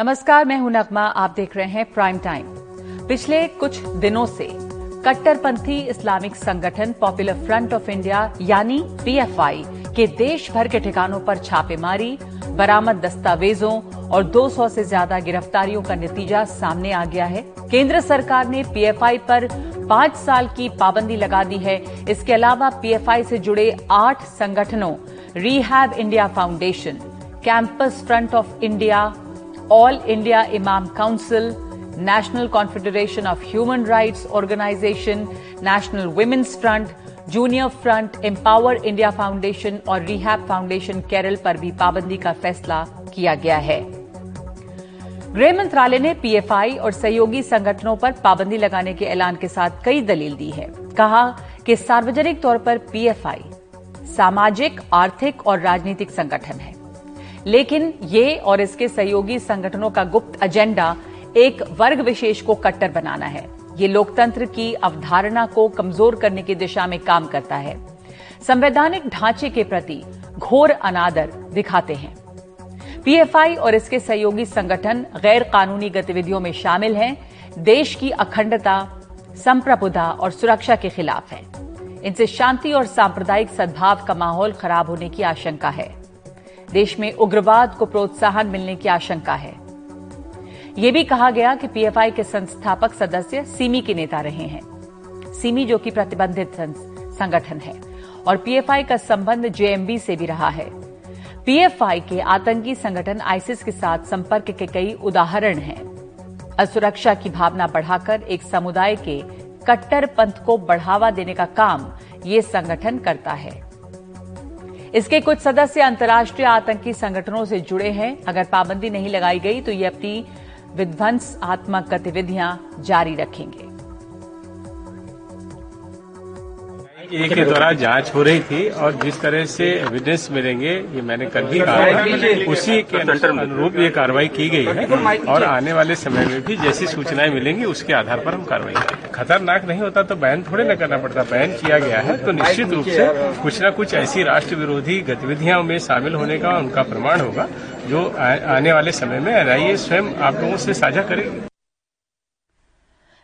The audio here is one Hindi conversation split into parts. नमस्कार, मैं हूं नगमा। आप देख रहे हैं प्राइम टाइम। पिछले कुछ दिनों से कट्टरपंथी इस्लामिक संगठन पॉपुलर फ्रंट ऑफ इंडिया यानी पीएफआई के देश भर के ठिकानों पर छापेमारी, बरामद दस्तावेजों और 200 से ज्यादा गिरफ्तारियों का नतीजा सामने आ गया है। केंद्र सरकार ने पीएफआई पर 5 साल की पाबंदी लगा दी है। इसके अलावा पीएफआई से जुड़े 8 संगठनों rehab India foundation, campus front of India, all India इमाम council, national confederation of human rights organisation, national women's front, junior front, empower India foundation और रिहैब फाउंडेशन केरल पर भी पाबंदी का फैसला किया गया है। गृह मंत्रालय ने पीएफआई और सहयोगी संगठनों पर पाबंदी लगाने के ऐलान के साथ कई दलील दी है। कहा कि सार्वजनिक तौर पर पीएफआई सामाजिक, आर्थिक और राजनीतिक संगठन है, लेकिन ये और इसके सहयोगी संगठनों का गुप्त एजेंडा एक वर्ग विशेष को कट्टर बनाना है। ये लोकतंत्र की अवधारणा को कमजोर करने की दिशा में काम करता है। संवैधानिक ढांचे के प्रति घोर अनादर दिखाते हैं। पीएफआई और इसके सहयोगी संगठन गैर कानूनी गतिविधियों में शामिल हैं, देश की अखंडता, संप्रभुता और सुरक्षा के खिलाफ है। इनसे शांति और सांप्रदायिक सद्भाव का माहौल खराब होने की आशंका है। देश में उग्रवाद को प्रोत्साहन मिलने की आशंका है। यह भी कहा गया कि पीएफआई के संस्थापक सदस्य सीमी के नेता रहे हैं। सीमी जो कि प्रतिबंधित संगठन है और पीएफआई का संबंध जेएमबी से भी रहा है। पीएफआई के आतंकी संगठन आईसिस के साथ संपर्क के कई उदाहरण हैं। असुरक्षा की भावना बढ़ाकर एक समुदाय के कट्टर पंथ को बढ़ावा देने का काम ये संगठन करता है। इसके कुछ सदस्य अंतर्राष्ट्रीय आतंकी संगठनों से जुड़े हैं। अगर पाबंदी नहीं लगाई गई तो ये अपनी विध्वंसात्मक गतिविधियां जारी रखेंगे। ये के द्वारा जांच हो रही थी और जिस तरह से विटनेस मिलेंगे, ये मैंने कल भी कहा, उसी के अनुरूप ये कार्रवाई की गई है और आने वाले समय में भी जैसी सूचनाएं मिलेंगी उसके आधार पर हम कार्रवाई करेंगे। खतरनाक नहीं होता तो बैन थोड़े ना करना पड़ता। बैन किया गया है तो निश्चित रूप से कुछ न कुछ ऐसी राष्ट्र विरोधी गतिविधियां में शामिल होने का उनका प्रमाण होगा, जो आने वाले समय में एनआईए स्वयं आप लोगों से साझा करेगी।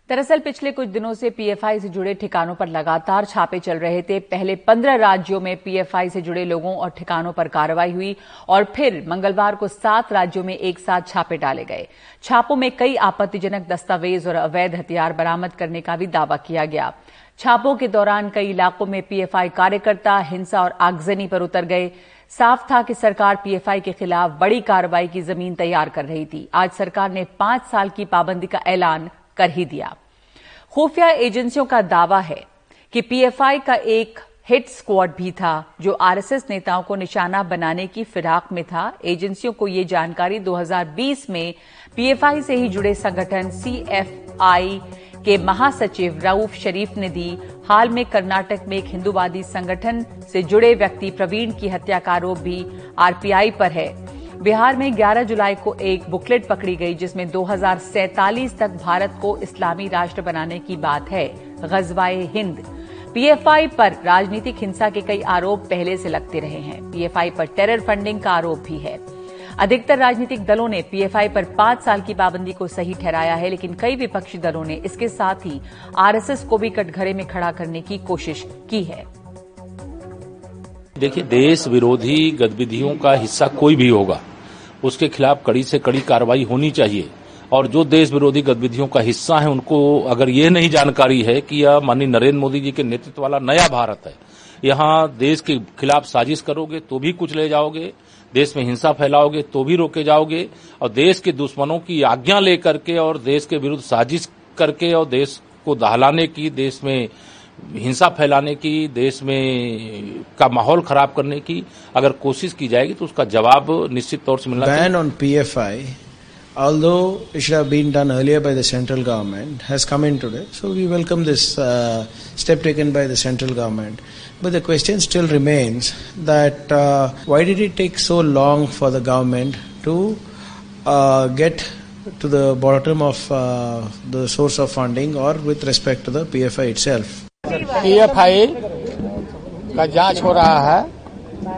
दरअसल पिछले कुछ दिनों से पीएफआई से जुड़े ठिकानों पर लगातार छापे चल रहे थे। पहले 15 राज्यों में पीएफआई से जुड़े लोगों और ठिकानों पर कार्रवाई हुई और फिर मंगलवार को 7 राज्यों में एक साथ छापे डाले गए। छापों में कई आपत्तिजनक दस्तावेज और अवैध हथियार बरामद करने का भी दावा किया गया। छापों के दौरान कई इलाकों में पीएफआई कार्यकर्ता हिंसा और आगजनी पर उतर गए। साफ था कि सरकार पीएफआई के खिलाफ बड़ी कार्रवाई की जमीन तैयार कर रही थी। आज सरकार ने 5 साल की पाबंदी का ऐलान कर ही दिया। खुफिया एजेंसियों का दावा है कि पीएफआई का एक हिट स्क्वाड भी था जो आरएसएस नेताओं को निशाना बनाने की फिराक में था। एजेंसियों को यह जानकारी 2020 में पीएफआई से ही जुड़े संगठन सीएफआई के महासचिव राउफ शरीफ ने दी। हाल में कर्नाटक में एक हिंदूवादी संगठन से जुड़े व्यक्ति प्रवीण की हत्या का आरोप भी आरपीआई पर है। बिहार में 11 जुलाई को एक बुकलेट पकड़ी गई जिसमें 2047 तक भारत को इस्लामी राष्ट्र बनाने की बात है। गज़वाए हिंद। पीएफआई पर राजनीतिक हिंसा के कई आरोप पहले से लगते रहे हैं। पीएफआई पर टेरर फंडिंग का आरोप भी है। अधिकतर राजनीतिक दलों ने पीएफआई पर 5 साल की पाबंदी को सही ठहराया है, लेकिन कई विपक्षी दलों ने इसके साथ ही आरएसएस को भी कटघरे में खड़ा करने की कोशिश की है। देखिए, देश विरोधी गतिविधियों का हिस्सा कोई भी होगा उसके खिलाफ कड़ी से कड़ी कार्रवाई होनी चाहिए और जो देश विरोधी गतिविधियों का हिस्सा है उनको अगर ये नहीं जानकारी है कि यह माननीय नरेंद्र मोदी जी के नेतृत्व वाला नया भारत है, यहाँ देश के खिलाफ साजिश करोगे तो भी कुछ ले जाओगे, देश में हिंसा फैलाओगे तो भी रोके जाओगे और देश के दुश्मनों की आज्ञा ले करके और देश के विरुद्ध साजिश करके और देश को दहलाने की, देश में हिंसा फैलाने की, देश में का माहौल खराब करने की अगर कोशिश की जाएगी तो उसका जवाब निश्चित तौर से मिलना चाहिए। Ban on PFI, although it should have been done earlier by the central government, has come in today, so we welcome this step taken by the central government, but the question still remains that why did it take so long for the government to get to the bottom of the source of funding or with respect to the PFI itself. PFI का जांच हो रहा है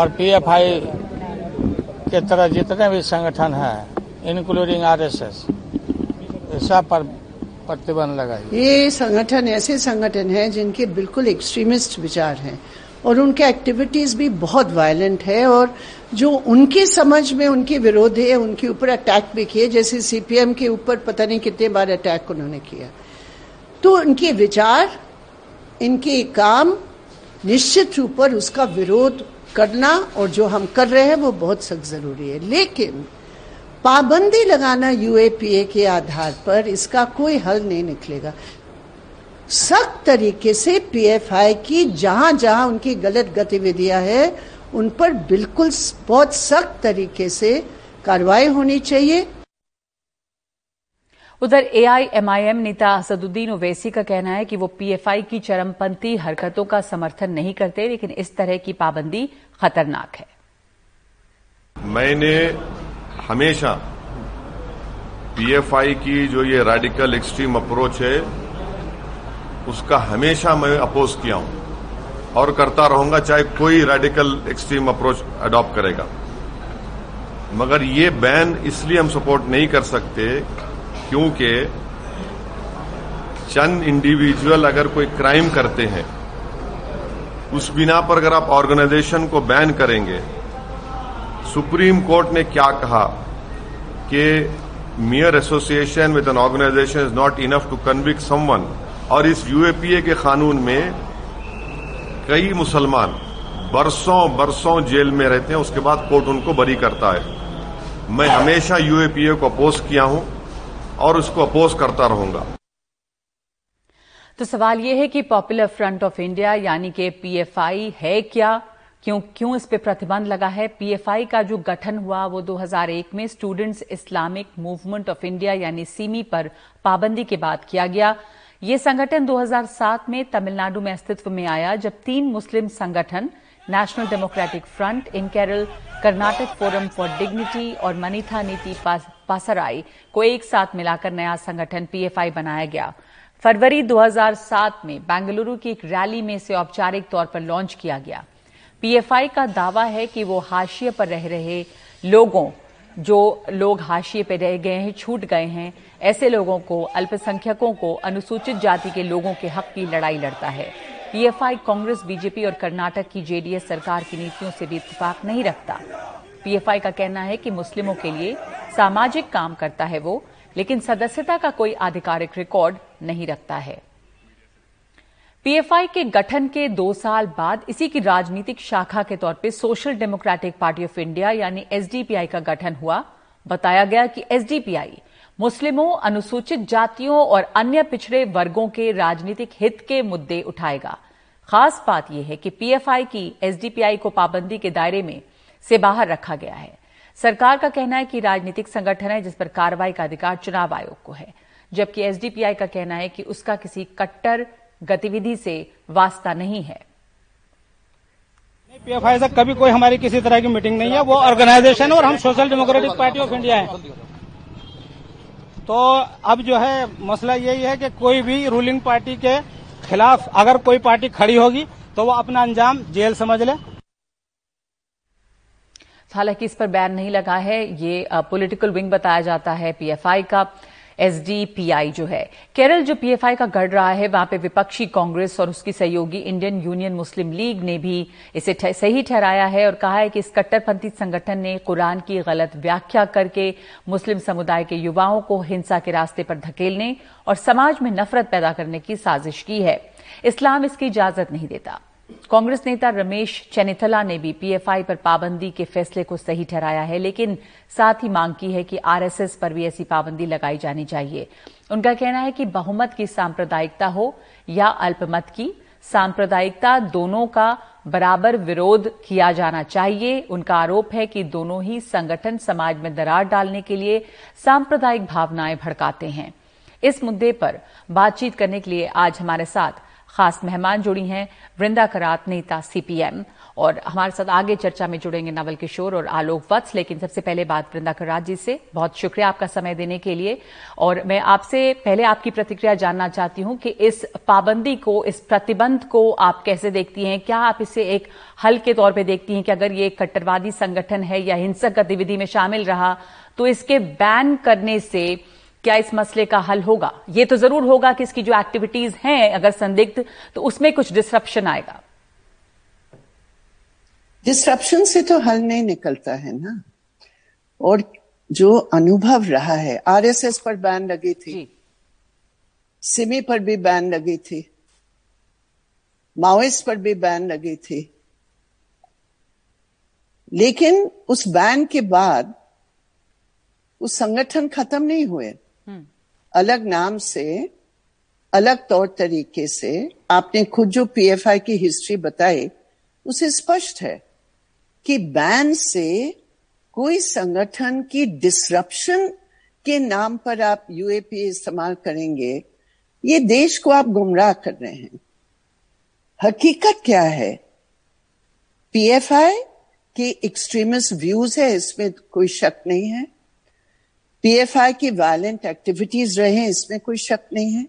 और पीएफआई के तरह जितने भी संगठन हैं इंक्लूडिंग आरएसएस, ऐसा पर प्रतिबंध लगाई। ये संगठन ऐसे संगठन हैं जिनके बिल्कुल एक्सट्रीमिस्ट विचार हैं और उनके एक्टिविटीज भी बहुत वायलेंट है और जो उनके समझ में उनके विरोध है उनके ऊपर अटैक भी किए, जैसे सीपीएम के ऊपर पता नहीं कितने बार अटैक उन्होंने किया। तो इनके विचार, इनके काम, निश्चित रूप पर उसका विरोध करना और जो हम कर रहे हैं वो बहुत सख्त जरूरी है, लेकिन पाबंदी लगाना यूएपीए के आधार पर इसका कोई हल नहीं निकलेगा। सख्त तरीके से पीएफआई की जहां जहां उनकी गलत गतिविधियां है उन पर बिल्कुल बहुत सख्त तरीके से कार्रवाई होनी चाहिए। उधर एआईएमआईएम नेता असदुद्दीन ओवैसी का कहना है कि वो पीएफआई की चरमपंथी हरकतों का समर्थन नहीं करते, लेकिन इस तरह की पाबंदी खतरनाक है। मैंने हमेशा पीएफआई की जो ये रेडिकल एक्सट्रीम अप्रोच है उसका हमेशा मैं अपोज किया हूं और करता रहूंगा, चाहे कोई रेडिकल एक्सट्रीम अप्रोच अडॉप्ट करेगा। मगर ये बैन इसलिए हम सपोर्ट नहीं कर सकते क्योंकि चंद इंडिविजुअल अगर कोई क्राइम करते हैं उस बिना पर अगर आप ऑर्गेनाइजेशन को बैन करेंगे, सुप्रीम कोर्ट ने क्या कहा कि mere association with an organisation is not enough to convict someone. और इस यूएपीए के कानून में कई मुसलमान बरसों बरसों जेल में रहते हैं, उसके बाद कोर्ट उनको बरी करता है। मैं हमेशा यूएपीए को अपोज किया हूं और उसको अपोज करता रहूंगा। तो सवाल यह है कि पॉपुलर फ्रंट ऑफ इंडिया यानी कि पीएफआई है क्या, क्यों इस पे प्रतिबंध लगा है? पीएफआई का जो गठन हुआ वो 2001 में students Islamic movement of India यानी सीमी पर पाबंदी के बाद किया गया। ये संगठन 2007 में तमिलनाडु में अस्तित्व में आया जब तीन मुस्लिम संगठन national democratic front in Kerala, Karnataka forum for dignity और मनीथा नीति पासराई को एक साथ मिलाकर नया संगठन पीएफआई बनाया गया। फरवरी 2007 में बेंगलुरु की एक रैली में इसे औपचारिक तौर पर लॉन्च किया गया। पीएफआई का दावा है कि वो हाशिए पर रह रहे लोगों, जो लोग हाशिए पर रह गए हैं, छूट गए हैं, ऐसे लोगों को, अल्पसंख्यकों को, अनुसूचित जाति के लोगों के हक की लड़ाई लड़ता है। पीएफआई कांग्रेस, बीजेपी और कर्नाटक की जेडीएस सरकार की नीतियों से भी इत्तेफाक नहीं रखता। पीएफआई का कहना है कि मुस्लिमों के लिए सामाजिक काम करता है वो, लेकिन सदस्यता का कोई आधिकारिक रिकॉर्ड नहीं रखता है। पीएफआई के गठन के 2 साल बाद इसी की राजनीतिक शाखा के तौर पर social democratic party of India यानी एसडीपीआई का गठन हुआ। बताया गया कि एसडीपीआई मुस्लिमों, अनुसूचित जातियों और अन्य पिछड़े वर्गों के राजनीतिक हित के मुद्दे उठाएगा। खास बात यह है कि पीएफआई की एसडीपीआई को पाबंदी के दायरे में से बाहर रखा गया है। सरकार का कहना है कि राजनीतिक संगठन है जिस पर कार्रवाई का अधिकार चुनाव आयोग को है, जबकि एसडीपीआई का कहना है कि उसका किसी कट्टर गतिविधि से वास्ता नहीं है। पीएफआई से कभी कोई हमारी किसी तरह की मीटिंग नहीं है, वो ऑर्गेनाइजेशन और हम social democratic party of India है। तो अब जो है मसला यही है कि कोई भी रूलिंग पार्टी के खिलाफ अगर कोई पार्टी खड़ी होगी तो वो अपना अंजाम जेल समझ ले। हालांकि इस पर बैन नहीं लगा है, ये पॉलिटिकल विंग बताया जाता है पीएफआई का। एसडीपीआई जो है, केरल जो पीएफआई का गढ़ रहा है, वहां पे विपक्षी कांग्रेस और उसकी सहयोगी इंडियन यूनियन मुस्लिम लीग ने भी इसे सही ठहराया है और कहा है कि इस कट्टरपंथी संगठन ने कुरान की गलत व्याख्या करके मुस्लिम समुदाय के युवाओं को हिंसा के रास्ते पर धकेलने और समाज में नफरत पैदा करने की साजिश की है। इस्लाम इसकी इजाजत नहीं देता। कांग्रेस नेता रमेश चेनिथला ने भी पीएफआई पर पाबंदी के फैसले को सही ठहराया है, लेकिन साथ ही मांग की है कि आरएसएस पर भी ऐसी पाबंदी लगाई जानी चाहिए। उनका कहना है कि बहुमत की सांप्रदायिकता हो या अल्पमत की सांप्रदायिकता, दोनों का बराबर विरोध किया जाना चाहिए। उनका आरोप है कि दोनों ही संगठन समाज में दरार डालने के लिए सांप्रदायिक भावनाएं भड़काते हैं। इस मुद्दे पर बातचीत करने के लिए आज हमारे साथ खास मेहमान जुड़ी हैं वृंदा करात, नेता सीपीएम। और हमारे साथ आगे चर्चा में जुड़ेंगे नवल किशोर और आलोक वत्स। लेकिन सबसे पहले बात वृंदा करात जी से। बहुत शुक्रिया आपका समय देने के लिए, और मैं आपसे पहले आपकी प्रतिक्रिया जानना चाहती हूं कि इस पाबंदी को, इस प्रतिबंध को आप कैसे देखती हैं? क्या आप इसे एक हल के तौर पर देखती हैं कि अगर ये कट्टरवादी संगठन है या हिंसक गतिविधि में शामिल रहा तो इसके बैन करने से क्या इस मसले का हल होगा? ये तो जरूर होगा कि इसकी जो एक्टिविटीज हैं अगर संदिग्ध तो उसमें कुछ डिसरप्शन आएगा। डिसरप्शन से तो हल नहीं निकलता है ना, और जो अनुभव रहा है, आरएसएस पर बैन लगी थी, सीमी पर भी बैन लगी थी, माओइस्ट पर भी बैन लगी थी, लेकिन उस बैन के बाद उस संगठन खत्म नहीं हुए। अलग नाम से, अलग तौर तरीके से, आपने खुद जो पीएफआई की हिस्ट्री बताई उसे स्पष्ट है कि बैन से कोई संगठन की डिसरप्शन के नाम पर आप यूएपी इस्तेमाल करेंगे, ये देश को आप गुमराह कर रहे हैं। हकीकत क्या है? पीएफआई के एक्सट्रीमिस्ट व्यूज है, इसमें कोई शक नहीं है। पीएफआई की वायलेंट एक्टिविटीज रहे, इसमें कोई शक नहीं है।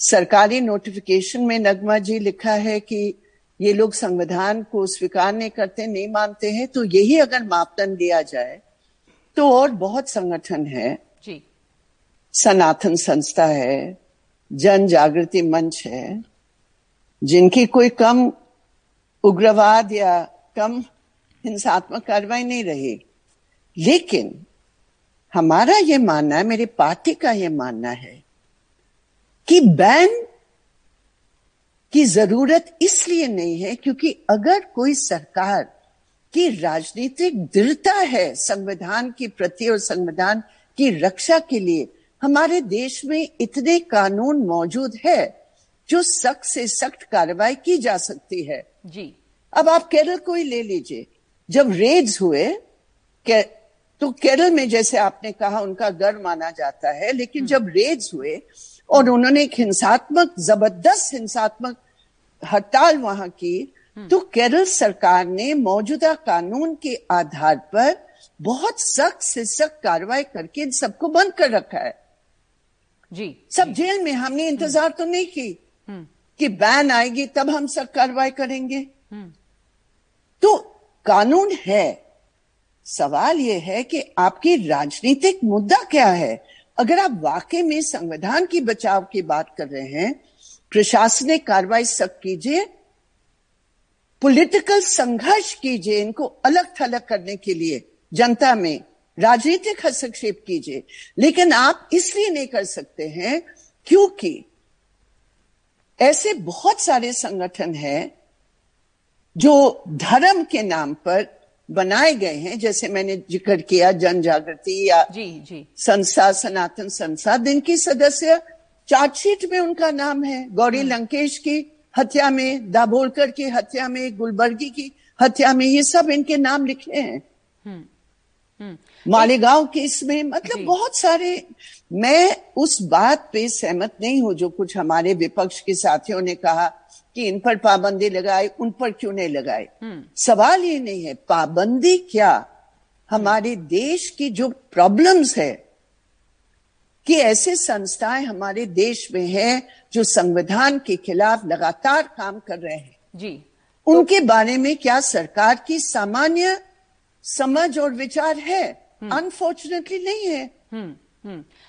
सरकारी नोटिफिकेशन में नगमा जी लिखा है कि ये लोग संविधान को स्वीकार नहीं करते, नहीं मानते हैं, तो यही अगर मापदंड दिया जाए तो और बहुत संगठन है जी। सनातन संस्था है, जन जागृति मंच है, जिनकी कोई कम उग्रवाद या कम हिंसात्मक कार्रवाई नहीं रही। लेकिन हमारा ये मानना है, मेरी पार्टी का ये मानना है कि बैन की जरूरत इसलिए नहीं है क्योंकि अगर कोई सरकार की राजनीतिक दृढ़ता है संविधान के प्रति और संविधान की रक्षा के लिए, हमारे देश में इतने कानून मौजूद है जो सख्त से सख्त कार्रवाई की जा सकती है जी। अब आप केरल को ही ले लीजिए, जब रेड्स हुए तो केरल में जैसे आपने कहा उनका घर माना जाता है, लेकिन जब रेड्स हुए और उन्होंने एक हिंसात्मक, जबरदस्त हिंसात्मक हड़ताल वहां की, तो केरल सरकार ने मौजूदा कानून के आधार पर बहुत सख्त से सख्त कार्रवाई करके इन सबको बंद कर रखा है जी। सब जेल में। हमने इंतजार तो नहीं की कि बैन आएगी तब हम सब कार्रवाई करेंगे। तो कानून है, सवाल यह है कि आपकी राजनीतिक मुद्दा क्या है। अगर आप वाकई में संविधान की बचाव की बात कर रहे हैं, प्रशासनिक कार्रवाई सब कीजिए, पॉलिटिकल संघर्ष कीजिए इनको अलग थलग करने के लिए, जनता में राजनीतिक हस्तक्षेप कीजिए। लेकिन आप इसलिए नहीं कर सकते हैं क्योंकि ऐसे बहुत सारे संगठन हैं जो धर्म के नाम पर बनाए गए हैं, जैसे मैंने जिक्र किया जन जागृति या संस्था, सनातन संस्था, जिनकी सदस्य चार्जशीट में उनका नाम है। गौरी लंकेश की हत्या में, दाभोलकर की हत्या में, गुलबर्गी की हत्या में, ये सब इनके नाम लिखे हैं। मालेगांव केस में, मतलब बहुत सारे। मैं उस बात पे सहमत नहीं हूं जो कुछ हमारे विपक्ष के साथियों ने कहा कि इन पर पाबंदी लगाई, उन पर क्यों नहीं लगाई। सवाल ये नहीं है पाबंदी क्या, हमारे देश की जो प्रॉब्लम्स है कि ऐसे संस्थाएं हमारे देश में हैं जो संविधान के खिलाफ लगातार काम कर रहे हैं जी। उनके बारे में क्या सरकार की सामान्य समझ और विचार है? अनफॉर्चुनेटली नहीं है।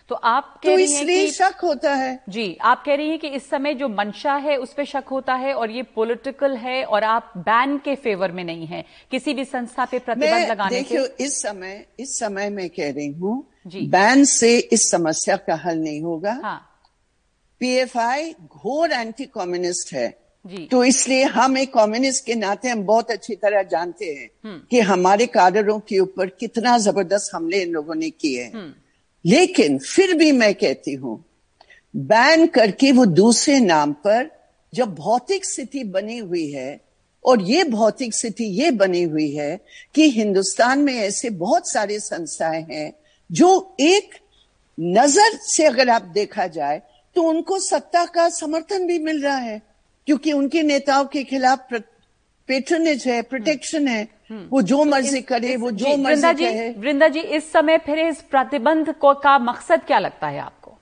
तो आप कह रही हैं कि शक होता है जी। आप कह रही हैं कि इस समय जो मंशा है उस पे शक होता है और ये पॉलिटिकल है और आप बैन के फेवर में नहीं हैं किसी भी संस्था पे प्रतिबंध लगाने के। देखिए इस समय मैं कह रही हूँ बैन से इस समस्या का हल नहीं होगा। हाँ। पीएफआई घोर एंटी कम्युनिस्ट है जी। तो इसलिए हम एक कम्युनिस्ट के नाते हम बहुत अच्छी तरह जानते हैं कि हमारे काडरों के ऊपर कितना जबरदस्त हमले इन लोगों ने किए हैं। लेकिन फिर भी मैं कहती हूं बैन करके वो दूसरे नाम पर, जब भौतिक स्थिति बनी हुई है, और ये भौतिक स्थिति ये बनी हुई है कि हिंदुस्तान में ऐसे बहुत सारे संस्थाएं हैं जो एक नजर से अगर आप देखा जाए तो उनको सत्ता का समर्थन भी मिल रहा है, क्योंकि उनके नेताओं के खिलाफ पेट्रनेज है, प्रोटेक्शन है, वो जो मर्जी करे, वो जो मर्जी कहे। वृंदा जी, इस समय फिर इस प्रतिबंध का मकसद क्या लगता है आपको?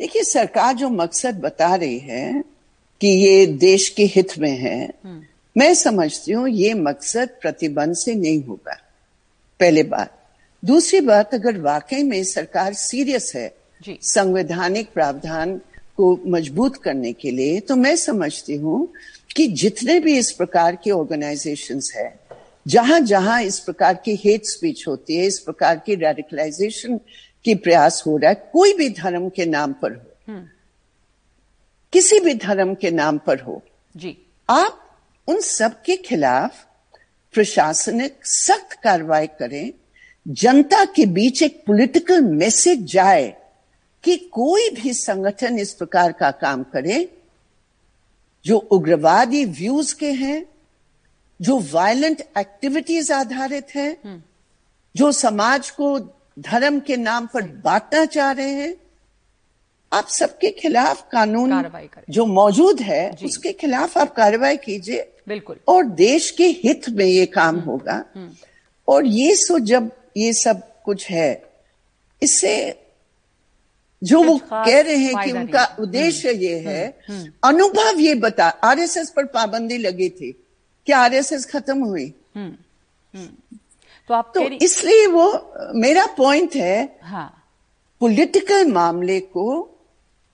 देखिए, सरकार जो मकसद बता रही है कि ये देश के हित में है, मैं समझती हूँ ये मकसद प्रतिबंध से नहीं होगा, पहले बात। दूसरी बात, अगर वाकई में सरकार सीरियस है संवैधानिक प्रावधान को मजबूत करने के लिए, तो मैं समझती हूँ कि जितने भी इस प्रकार के ऑर्गेनाइजेशंस है, जहां जहां इस प्रकार की हेट स्पीच होती है, इस प्रकार की रेडिकलाइजेशन की प्रयास हो रहा है, कोई भी धर्म के नाम पर हो, किसी भी धर्म के नाम पर हो जी, आप उन सब के खिलाफ प्रशासनिक सख्त कार्रवाई करें, जनता के बीच एक पॉलिटिकल मैसेज जाए कि कोई भी संगठन इस प्रकार का काम करे जो उग्रवादी व्यूज के हैं, जो वायलेंट एक्टिविटीज आधारित हैं, जो समाज को धर्म के नाम पर बांटना चाह रहे हैं, आप सबके खिलाफ कानून जो मौजूद है उसके खिलाफ आप कार्रवाई कीजिए। बिल्कुल। और देश के हित में ये काम होगा। और ये सो जब ये सब कुछ है, इससे जो वो कह रहे हैं कि उनका उद्देश्य ये है, अनुभव ये बता, आरएसएस पर पाबंदी लगी थी, क्या आरएसएस खत्म हुई? तो आप तो इसलिए वो मेरा पॉइंट है, पॉलिटिकल मामले को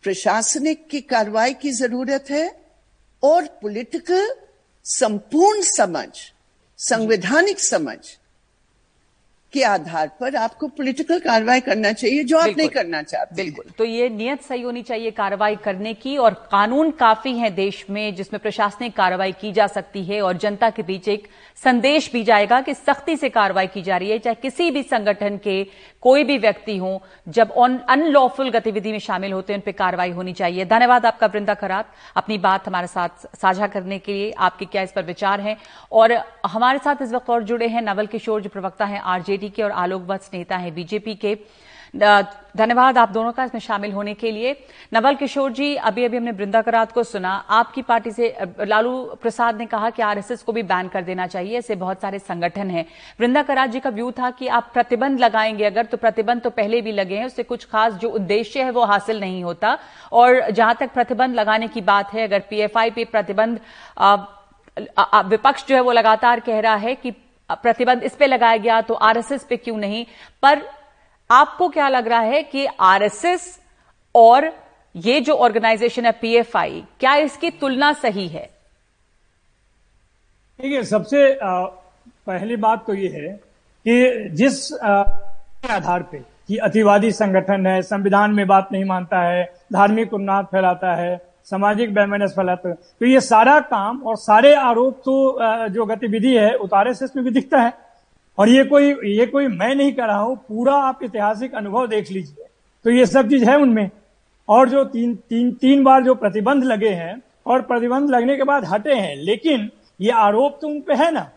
प्रशासनिक की कार्रवाई की जरूरत है और पॉलिटिकल संपूर्ण समझ, संवैधानिक समझ के आधार पर आपको पॉलिटिकल कार्रवाई करना चाहिए जो आप नहीं करना चाहते। बिल्कुल। तो ये नियत सही होनी चाहिए कार्रवाई करने की, और कानून काफी है देश में जिसमें प्रशासनिक कार्रवाई की जा सकती है, और जनता के बीच एक संदेश भी जाएगा कि सख्ती से कार्रवाई की जा रही है, चाहे किसी भी संगठन के कोई भी व्यक्ति हो, जब अनलॉफुल गतिविधि में शामिल होते हैं उन पर कार्रवाई होनी चाहिए। धन्यवाद आपका वृंदा करात, अपनी बात हमारे साथ साझा करने के लिए। आपके क्या इस पर विचार हैं? और हमारे साथ इस वक्त और जुड़े हैं नवल किशोर, जो प्रवक्ता हैं आरजेडी के, और आलोक वत्स, नेता हैं बीजेपी के। धन्यवाद आप दोनों का इसमें शामिल होने के लिए। नवल किशोर जी, अभी अभी हमने वृंदा करात को सुना, आपकी पार्टी से लालू प्रसाद ने कहा कि आरएसएस को भी बैन कर देना चाहिए, ऐसे बहुत सारे संगठन हैं। वृंदा करात जी का व्यू था कि आप प्रतिबंध लगाएंगे, अगर तो प्रतिबंध तो पहले भी लगे हैं, उससे कुछ खास जो उद्देश्य है वो हासिल नहीं होता। और जहां तक प्रतिबंध लगाने की बात है, अगर पीएफआई पे प्रतिबंध विपक्ष जो है वो लगातार कह रहा है कि प्रतिबंध इस पे लगाया गया तो आरएसएस पे क्यों नहीं, पर आपको क्या लग रहा है कि आरएसएस और ये जो ऑर्गेनाइजेशन है पीएफआई, क्या इसकी तुलना सही है? ठीक है, सबसे पहली बात तो ये है कि जिस आधार पे कि अतिवादी संगठन है, संविधान में बात नहीं मानता है, धार्मिक उन्माद फैलाता है, सामाजिक बेमैनस फैलाता है, तो ये सारा काम और सारे आरोप तो जो गतिविधि है आरएसएस में भी दिखता है। और ये कोई मैं नहीं कर रहा हूं, पूरा आप ऐतिहासिक अनुभव देख लीजिए, तो ये सब चीज है उनमें। और जो तीन बार जो प्रतिबंध लगे हैं और प्रतिबंध लगने के बाद हटे हैं, लेकिन ये आरोप तो उन पे है ना।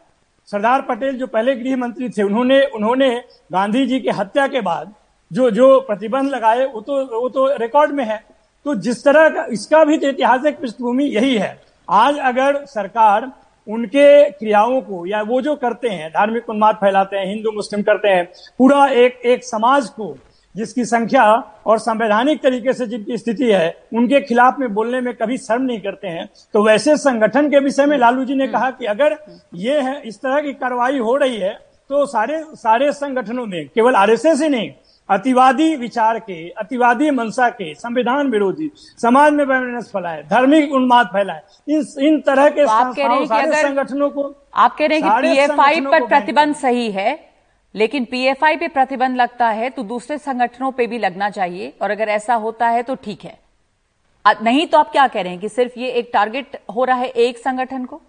सरदार पटेल जो पहले गृह मंत्री थे, उन्होंने गांधी जी की हत्या के बाद जो प्रतिबंध लगाए वो तो रिकॉर्ड में है। तो जिस तरह का इसका भी ऐतिहासिक पृष्ठभूमि यही है। आज अगर सरकार उनके क्रियाओं को या वो जो करते हैं, धार्मिक उन्माद फैलाते हैं, हिंदू मुस्लिम करते हैं, पूरा एक समाज को जिसकी संख्या और संवैधानिक तरीके से जिनकी स्थिति है उनके खिलाफ में बोलने में कभी शर्म नहीं करते हैं, तो वैसे संगठन के विषय में लालू जी ने कहा कि अगर ये है इस तरह की कार्रवाई हो रही है तो सारे संगठनों में, केवल आरएसएस ही नहीं, अतिवादी विचार के, अतिवादी मंशा के, संविधान विरोधी, समाज में बैमनस फैलाए, धार्मिक उन्माद फैलाए, इन तरह के सारे संगठनों को आप कह रहे हैं कि पीएफआई पर प्रतिबंध सही है, लेकिन पीएफआई पे प्रतिबंध लगता है तो दूसरे संगठनों पे भी लगना चाहिए, और अगर ऐसा होता है तो ठीक है, नहीं तो आप क्या कह रहे हैं कि सिर्फ ये एक टारगेट हो रहा है एक संगठन को?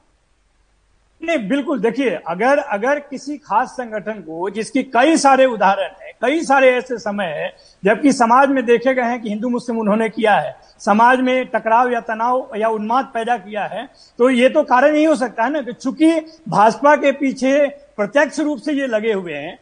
नहीं, बिल्कुल। देखिए, अगर किसी खास संगठन को, जिसकी कई सारे उदाहरण है, कई सारे ऐसे समय है जबकि समाज में देखे गए हैं कि हिंदू मुस्लिम उन्होंने किया है, समाज में टकराव या तनाव या उन्माद पैदा किया है, तो ये तो कारण ही हो सकता है ना। चूंकि भाजपा के पीछे प्रत्यक्ष रूप से ये लगे हुए हैं,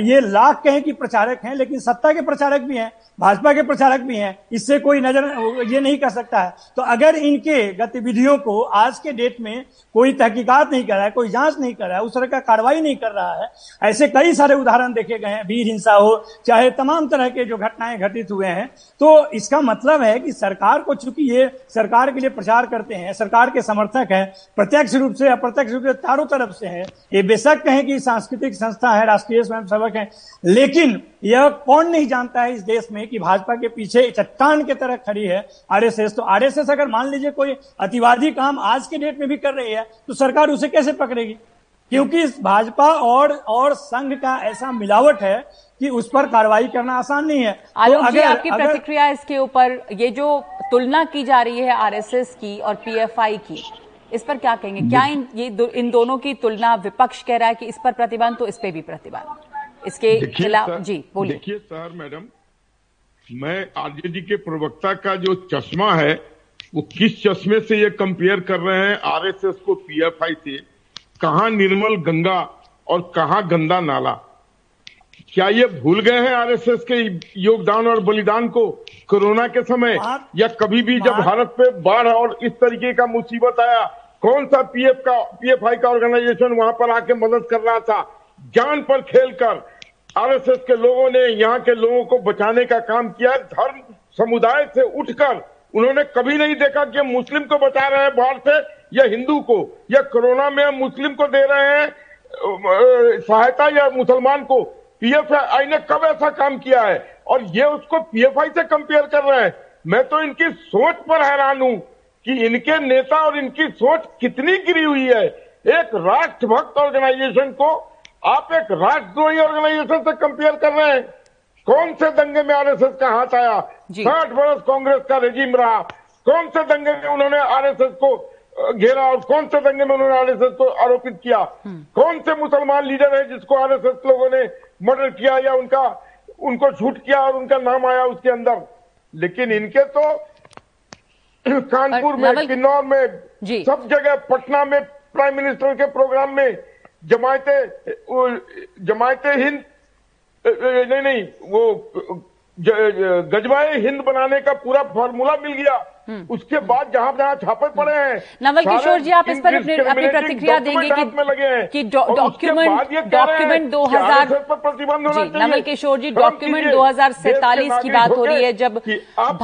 ये लाख कहें कि प्रचारक हैं, लेकिन सत्ता के प्रचारक भी हैं, भाजपा के प्रचारक भी हैं, इससे कोई नजर ये नहीं कर सकता है। तो अगर इनके गतिविधियों को आज के डेट में कोई तहकीकात नहीं कर रहा है, कोई जांच नहीं कर रहा है, उस तरह का कार्रवाई नहीं कर रहा है, ऐसे कई सारे उदाहरण देखे गए हैं, भीड़ हिंसा हो चाहे तमाम तरह के जो घटनाएं घटित हुए हैं, तो इसका मतलब है कि सरकार को, चूंकि ये सरकार के लिए प्रचार करते हैं, सरकार के समर्थक है, प्रत्यक्ष रूप से अप्रत्यक्ष रूप से चारों तरफ से है, ये बेशक कहें कि सांस्कृतिक संस्था है, राष्ट्रीय स्वयंसेवक है, लेकिन यह कौन नहीं जानता है इस देश में कि भाजपा के पीछे चट्टान के तरह खड़ी है आरएसएस। तो आरएसएस अगर मान लीजिए कोई अतिवादी काम आज के डेट में भी कर रही है तो सरकार उसे कैसे पकड़ेगी, क्योंकि भाजपा और संघ का ऐसा मिलावट है कि उस पर कार्रवाई करना आसान नहीं है। आलोक जी, आपकी प्रतिक्रिया इसके ऊपर, ये जो तुलना की जा रही है आरएसएस की और पीएफआई की, इस पर क्या कहेंगे? क्या इन दोनों की तुलना, विपक्ष कह रहा है कि इस पर प्रतिबंध तो इस पे भी प्रतिबंध, इसके खिलाफ जी बोलिए। देखिए सर मैडम, मैं आरजेडी के प्रवक्ता का जो चश्मा है वो किस चश्मे से ये कंपेयर कर रहे हैं आरएसएस को पीएफआई से? कहां निर्मल गंगा और कहां गंदा नाला? क्या ये भूल गए हैं आरएसएस के योगदान और बलिदान को कोरोना के समय या कभी भी जब भारत पे बाढ़ और इस तरीके का मुसीबत आया? कौन सा पीएफआई का ऑर्गेनाइजेशन वहां पर आके मदद कर रहा था? जान पर खेलकर आरएसएस के लोगों ने यहाँ के लोगों को बचाने का काम किया। धर्म समुदाय से उठकर उन्होंने कभी नहीं देखा कि मुस्लिम को बचा रहे हैं बाढ़ से या हिंदू को, या कोरोना में मुस्लिम को दे रहे हैं सहायता या मुसलमान को। पीएफआई ने कब ऐसा काम किया है और ये उसको पीएफआई से कंपेयर कर रहे हैं? मैं तो इनकी सोच पर हैरान हूं कि इनके नेता और इनकी सोच कितनी गिरी हुई है। एक राष्ट्रभक्त ऑर्गेनाइजेशन को आप एक राष्ट्रद्रोही ऑर्गेनाइजेशन से कंपेयर कर रहे हैं। कौन से दंगे में आरएसएस का हाथ आया? 60 वर्ष कांग्रेस का रेजिम रहा, कौन से दंगे में उन्होंने आरएसएस को घेरा और कौन से दंगे में उन्होंने आरएसएस को आरोपित किया? कौन से मुसलमान लीडर है जिसको आरएसएस लोगों ने मर्डर किया या उनको शूट किया और उनका नाम आया उसके अंदर? लेकिन इनके तो कानपुर में, किन्नौर में, सब जगह, पटना में प्राइम मिनिस्टर के प्रोग्राम में जमायते हिंद नहीं, वो गज़वाए हिंद बनाने का पूरा फॉर्मूला मिल गया। उसके बाद जहां जहां छापे पड़े हैं। नवल किशोर जी, आप इस पर अपनी प्रतिक्रिया देंगे कि डॉक्यूमेंट 2000 नवल किशोर जी, डॉक्यूमेंट 2047 की बात हो रही है जब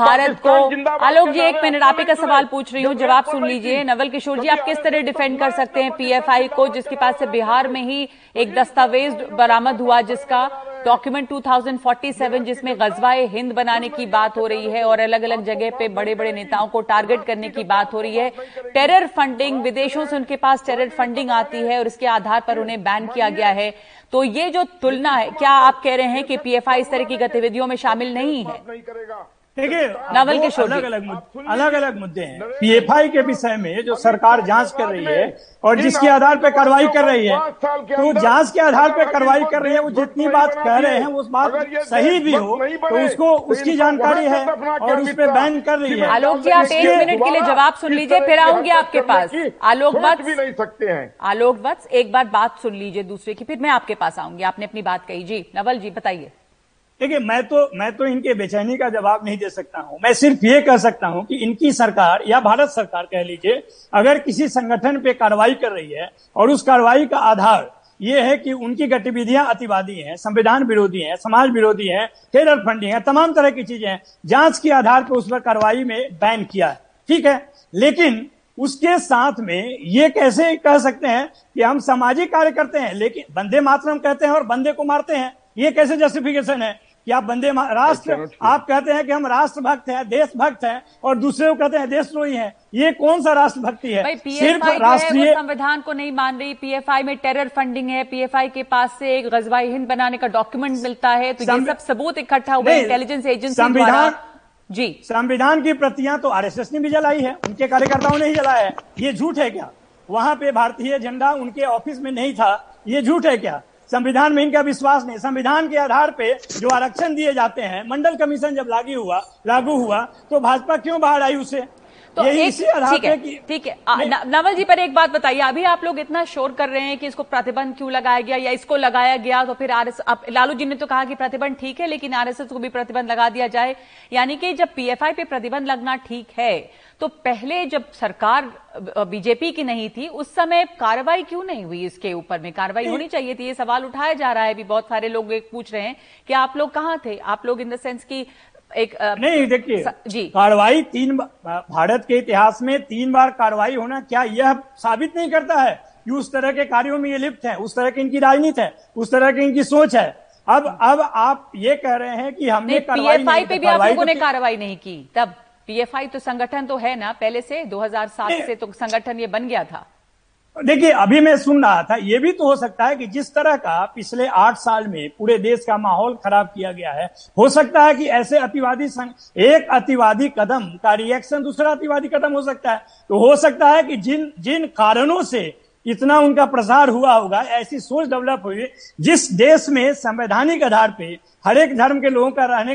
भारत को। आलोक जी एक मिनट, आप ही का सवाल पूछ रही हूँ, जवाब सुन लीजिए। नवल किशोर जी, आप किस तरह डिफेंड कर सकते हैं पीएफआई को, जिसके पास से बिहार में ही एक दस्तावेज बरामद हुआ जिसका डॉक्यूमेंट 2047, जिसमें गज़वाए हिंद बनाने की बात हो रही है और अलग अलग जगह पे बड़े बड़े नेताओं को टारगेट करने की बात हो रही है, टेरर फंडिंग, विदेशों से उनके पास टेरर फंडिंग आती है और इसके आधार पर उन्हें बैन किया गया है। तो ये जो तुलना है, क्या आप कह रहे हैं कि पीएफआई इस तरह की गतिविधियों में शामिल नहीं है? देखिए नवल किशोर, अलग अलग मुद्दे हैं। पीएफआई के विषय में जो सरकार जांच कर रही है और जिसके आधार पर कार्रवाई कर रही है, तो जांच के आधार पर कार्रवाई कर रही है, वो जितनी बात कह रहे हैं उस बात सही भी हो तो उसको उसकी जानकारी है और उस पर बैन कर रही है। आलोक जी, आप 1 मिनट के लिए जवाब सुन लीजिए, फिर आऊंगी आपके पास। आलोक वत्स, एक बार बात सुन लीजिए दूसरे की, फिर मैं आपके पास आऊंगी। आपने अपनी बात कही जी, नवल जी बताइए। देखिए, मैं तो इनके बेचैनी का जवाब नहीं दे सकता हूं। मैं सिर्फ ये कह सकता हूं कि इनकी सरकार या भारत सरकार कह लीजिए, अगर किसी संगठन पे कार्रवाई कर रही है और उस कार्रवाई का आधार ये है कि उनकी गतिविधियां अतिवादी हैं, संविधान विरोधी हैं, समाज विरोधी हैं, टेरर फंडिंग है, तमाम तरह की चीजें हैं, जांच के आधार पर उस पर कार्रवाई में बैन किया है, ठीक है। लेकिन उसके साथ में ये कैसे कह सकते हैं कि हम सामाजिक कार्य करते हैं लेकिन वंदे मातरम कहते हैं और बंदे को मारते हैं? ये कैसे जस्टिफिकेशन है कि आप बंदे राष्ट्र, आप कहते हैं कि हम राष्ट्रभक्त हैं, देशभक्त हैं, और दूसरे को कहते हैं देशद्रोही हैं। ये कौन सा राष्ट्रभक्ति है? सिर्फ राष्ट्रीय संविधान को नहीं मान रही। पीएफआई में टेरर फंडिंग है, पीएफआई के पास से एक गज़वाए हिंद बनाने का डॉक्यूमेंट मिलता है, तो ये सब सबूत इकट्ठा हुआ है इंटेलिजेंस एजेंसी द्वारा जी। संविधान की प्रतियां तो आरएसएस ने भी जलाई है, उनके कार्यकर्ताओं ने ही जलाया है, ये झूठ है क्या? वहां पे भारतीय झंडा उनके ऑफिस में नहीं था, ये झूठ है क्या? संविधान में इनका विश्वास नहीं। संविधान के आधार पे जो आरक्षण दिए जाते हैं, मंडल कमीशन जब लागू हुआ तो भाजपा क्यों बाहर आई उससे? तो ठीक है नवल जी पर एक बात बताइए, अभी आप लोग इतना शोर कर रहे हैं कि इसको प्रतिबंध क्यों लगाया गया या इसको लगाया गया, तो फिर आरएसएस, लालू जी ने तो कहा कि प्रतिबंध ठीक है लेकिन आरएसएस को भी प्रतिबंध लगा दिया जाए, यानी कि जब पीएफआई पे प्रतिबंध लगना ठीक है तो पहले जब सरकार बीजेपी की नहीं थी उस समय कार्रवाई क्यों नहीं हुई, इसके ऊपर में कार्रवाई होनी चाहिए थी, ये सवाल उठाया जा रहा है। अभी बहुत सारे लोग पूछ रहे हैं कि आप लोग कहाँ थे, आप लोग इन द सेंस की एक नहीं, देखिए कार्रवाई तीन भारत के इतिहास में 3 बार कार्रवाई होना क्या यह साबित नहीं करता है कि उस तरह के कार्यों में ये लिप्त है, उस तरह की इनकी राजनीति है, उस तरह की इनकी सोच है। अब आप ये कह रहे हैं कि हमने पीएफआई पे भी आप लोगों ने कार्रवाई नहीं की, तब पीएफआई तो संगठन तो है ना पहले से, 2007 से तो संगठन ये बन गया था। देखिए अभी मैं सुन रहा था, ये भी तो हो सकता है कि जिस तरह का पिछले 8 साल में पूरे देश का माहौल खराब किया गया है, हो सकता है कि ऐसे अतिवादी एक अतिवादी कदम का रिएक्शन दूसरा अतिवादी कदम हो सकता है, तो हो सकता है कि जिन कारणों से इतना उनका प्रसार हुआ होगा, ऐसी सोच डेवलप हुई। जिस देश में संवैधानिक आधार पे हर एक धर्म के लोगों का रहने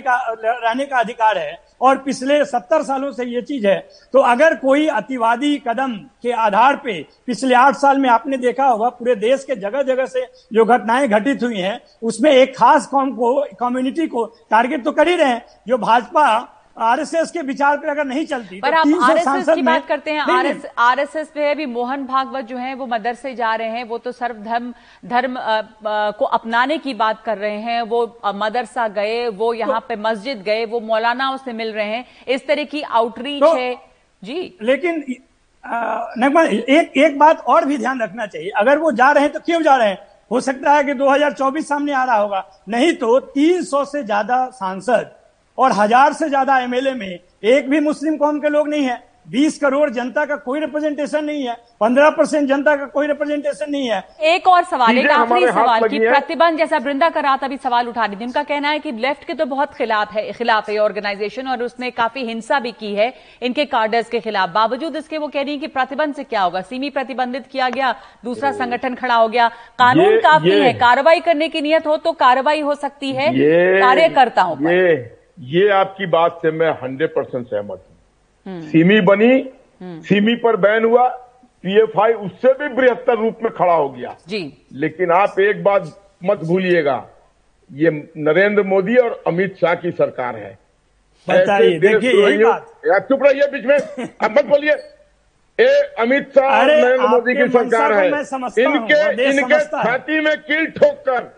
का अधिकार है और पिछले 70 सालों से ये चीज है, तो अगर कोई अतिवादी कदम के आधार पे पिछले 8 साल में आपने देखा होगा पूरे देश के जगह जगह से जो घटनाएं घटित हुई हैं उसमें एक खास कौम को, कम्युनिटी को टारगेट तो कर ही रहे हैं, जो भाजपा आरएसएस के विचार पर अगर नहीं चलती। पर आप आरएसएस की बात करते हैं, आरएसएस पे भी मोहन भागवत जो हैं वो मदरसे जा रहे हैं, वो तो सर्वधर्म को अपनाने की बात कर रहे हैं, वो मदरसा गए, वो यहाँ पे मस्जिद गए, वो मौलानाओं से मिल रहे हैं, इस तरह की आउटरीच है जी। लेकिन नगमा एक बात और भी ध्यान रखना चाहिए, अगर वो जा रहे हैं तो क्यों जा रहे हैं, हो सकता है कि 2024 सामने आ रहा होगा, नहीं तो 300 से ज्यादा सांसद और 1000 से ज्यादा एमएलए में एक भी मुस्लिम कौम के लोग नहीं है, 20 करोड़ जनता का कोई रिप्रेजेंटेशन नहीं है, 15% जनता का कोई रिप्रेजेंटेशन नहीं है। एक और सवाल, एक आखिरी सवाल कि प्रतिबंध, जैसा वृंदा करात अभी सवाल उठा रही थी, उनका कहना है कि लेफ्ट के तो बहुत खिलाफ है ऑर्गेनाइजेशन और उसने काफी हिंसा भी की है इनके कार्डर्स के खिलाफ, बावजूद इसके वो कह रही है कि प्रतिबंध से क्या होगा, सीमी प्रतिबंधित किया गया, दूसरा संगठन खड़ा हो गया, कानून काफी है, कार्रवाई करने की नियत हो तो कार्रवाई हो सकती है कार्यकर्ताओं पर। ये आपकी बात से मैं 100% सहमत हूँ। सीमी बनी, सीमी पर बैन हुआ, पीएफआई उससे भी बृहत्तर रूप में खड़ा हो गया जी। लेकिन आप एक बात मत भूलिएगा, ये नरेंद्र मोदी और अमित शाह की सरकार है। चुप रहिए बीच में अब मत बोलिए, अमित शाह और नरेंद्र मोदी की सरकार है, इनके छाती में कील ठोककर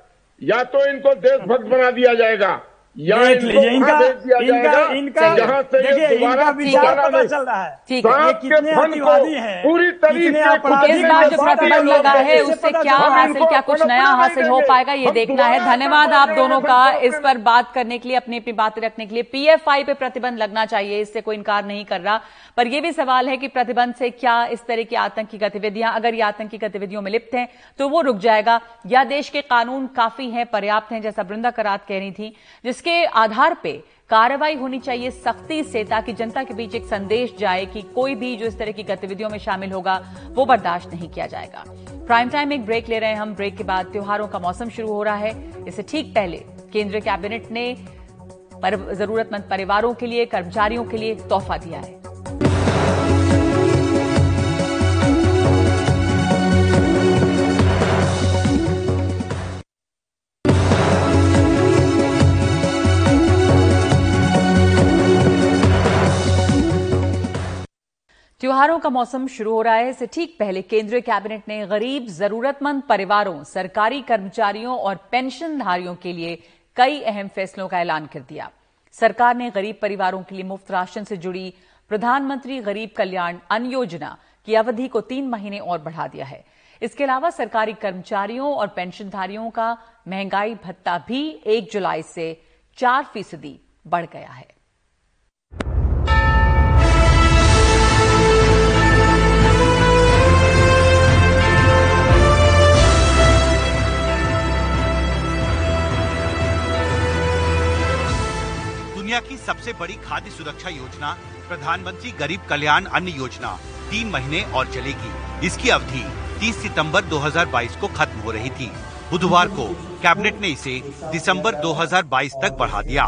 या तो इनको देशभक्त बना दिया जाएगा या इनका यहाँ से दोबारा विचार पता चल रहा है। ठीक है, ये कितने अतिवादी हैं, पूरी तरीके से प्रतिबंध लगा है, उससे क्या हासिल, क्या कुछ नया हासिल हो पाएगा ये देखना है। धन्यवाद आप दोनों का इस पर बात करने के लिए, अपनी अपनी बातें रखने के लिए। पीएफआई पे प्रतिबंध लगना चाहिए, इससे कोई इनकार नहीं कर रहा, पर यह भी सवाल है कि प्रतिबंध से क्या इस तरह की आतंकी गतिविधियां, अगर ये आतंकी गतिविधियों में लिप्त हैं तो वो रुक जाएगा, या देश के कानून काफी हैं, पर्याप्त हैं, जैसा वृंदा करात कह रही थी, जिसके आधार पे कार्रवाई होनी चाहिए सख्ती से, ताकि जनता के बीच एक संदेश जाए कि कोई भी जो इस तरह की गतिविधियों में शामिल होगा वो बर्दाश्त नहीं किया जाएगा। प्राइम टाइम एक ब्रेक ले रहे हैं हम, ब्रेक के बाद त्योहारों का मौसम शुरू हो रहा है, इससे ठीक पहले केंद्रीय कैबिनेट ने जरूरतमंद परिवारों के लिए, कर्मचारियों के लिए तोहफा दिया है। त्योहारों का मौसम शुरू हो रहा है, इससे ठीक पहले केंद्रीय कैबिनेट ने गरीब, जरूरतमंद परिवारों, सरकारी कर्मचारियों और पेंशनधारियों के लिए कई अहम फैसलों का ऐलान कर दिया। सरकार ने गरीब परिवारों के लिए मुफ्त राशन से जुड़ी प्रधानमंत्री गरीब कल्याण अन्न योजना की अवधि को 3 महीने और बढ़ा दिया है। इसके अलावा सरकारी कर्मचारियों और पेंशनधारियों का महंगाई भत्ता भी 1 जुलाई से 4% बढ़ गया है। दुनिया की सबसे बड़ी खाद्य सुरक्षा योजना प्रधानमंत्री गरीब कल्याण अन्न योजना 3 महीने और चलेगी। इसकी अवधि 30 सितंबर 2022 को खत्म हो रही थी। बुधवार को कैबिनेट ने इसे दिसंबर 2022 तक बढ़ा दिया।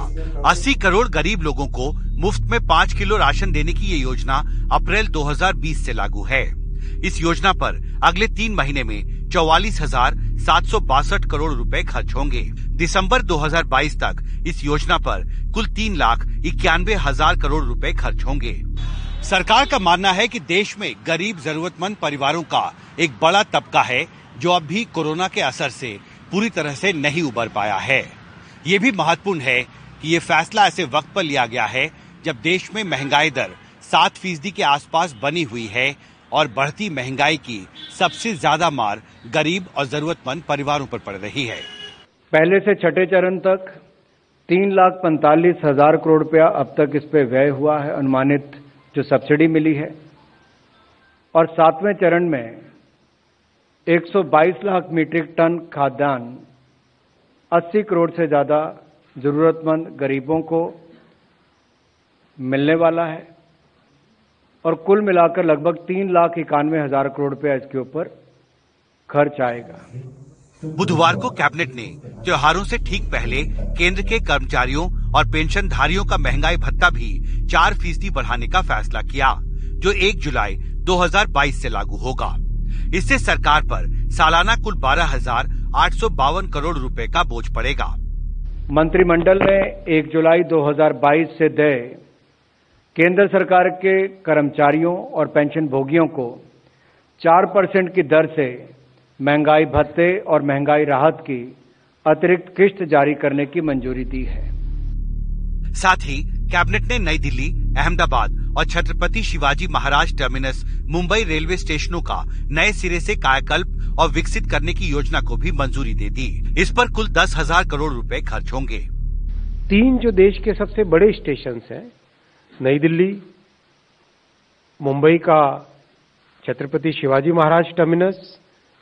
80 करोड़ गरीब लोगों को मुफ्त में 5 किलो राशन देने की ये योजना अप्रैल 2020 से लागू है। इस योजना पर अगले 3 महीने में 44,762 करोड़ रुपए खर्च होंगे। दिसंबर 2022 तक इस योजना पर कुल 3,91,000 करोड़ रुपए खर्च होंगे। सरकार का मानना है कि देश में गरीब जरूरतमंद परिवारों का एक बड़ा तबका है जो अब भी कोरोना के असर से पूरी तरह से नहीं उबर पाया है। ये भी महत्वपूर्ण है कि ये फैसला ऐसे वक्त पर लिया गया है जब देश में महंगाई दर 7% के आसपास बनी हुई है और बढ़ती महंगाई की सबसे ज्यादा मार गरीब और जरूरतमंद परिवारों पर पड़ रही है। पहले से छठे चरण तक 3,45,000 करोड़ रुपया अब तक इस पे व्यय हुआ है, अनुमानित जो सब्सिडी मिली है, और 7वें चरण में 122 लाख मीट्रिक टन खाद्यान्न 80 करोड़ से ज्यादा जरूरतमंद गरीबों को मिलने वाला है और कुल मिलाकर लगभग 3,91,000 करोड़ रुपया इसके ऊपर खर्च आएगा। बुधवार को कैबिनेट ने त्योहारों से ठीक पहले केंद्र के कर्मचारियों और पेंशनधारियों का महंगाई भत्ता भी 4% बढ़ाने का फैसला किया जो 1 जुलाई 2022 से लागू होगा। इससे सरकार पर सालाना कुल 12,852 करोड़ रुपए का बोझ पड़ेगा। मंत्रिमंडल ने 1 जुलाई 2022 से देय केंद्र सरकार के कर्मचारियों और पेंशन भोगियों को 4% की दर से महंगाई भत्ते और महंगाई राहत की अतिरिक्त किश्त जारी करने की मंजूरी दी है। साथ ही कैबिनेट ने नई दिल्ली, अहमदाबाद और छत्रपति शिवाजी महाराज टर्मिनस मुंबई रेलवे स्टेशनों का नए सिरे से कायाकल्प और विकसित करने की योजना को भी मंजूरी दे दी। इस पर कुल 10,000 करोड़ रुपए खर्च होंगे। 3 जो देश के सबसे बड़े स्टेशन्स हैं, नई दिल्ली, मुंबई का छत्रपति शिवाजी महाराज टर्मिनस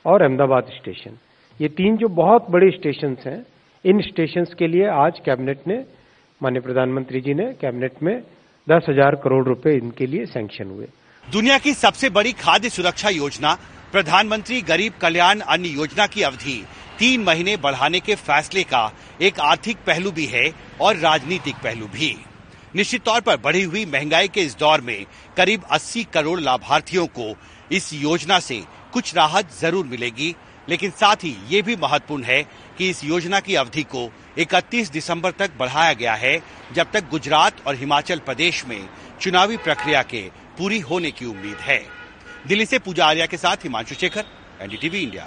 और अहमदाबाद स्टेशन, ये 3 जो बहुत बड़े स्टेशन्स हैं, इन स्टेशन्स के लिए आज कैबिनेट ने, माननीय प्रधानमंत्री जी ने कैबिनेट में 10,000 करोड़ रुपए इनके लिए सैंक्शन हुए। दुनिया की सबसे बड़ी खाद्य सुरक्षा योजना प्रधानमंत्री गरीब कल्याण अन्न योजना की अवधि 3 महीने बढ़ाने के फैसले का एक आर्थिक पहलू भी है और राजनीतिक पहलू भी। निश्चित तौर पर बढ़ी हुई महंगाई के इस दौर में करीब 80 करोड़ लाभार्थियों को इस योजना से कुछ राहत जरूर मिलेगी, लेकिन साथ ही ये भी महत्वपूर्ण है कि इस योजना की अवधि को 31 दिसंबर तक बढ़ाया गया है, जब तक गुजरात और हिमाचल प्रदेश में चुनावी प्रक्रिया के पूरी होने की उम्मीद है। दिल्ली से पूजा आर्या के साथ हिमांशु शेखर, एनडीटीवी इंडिया।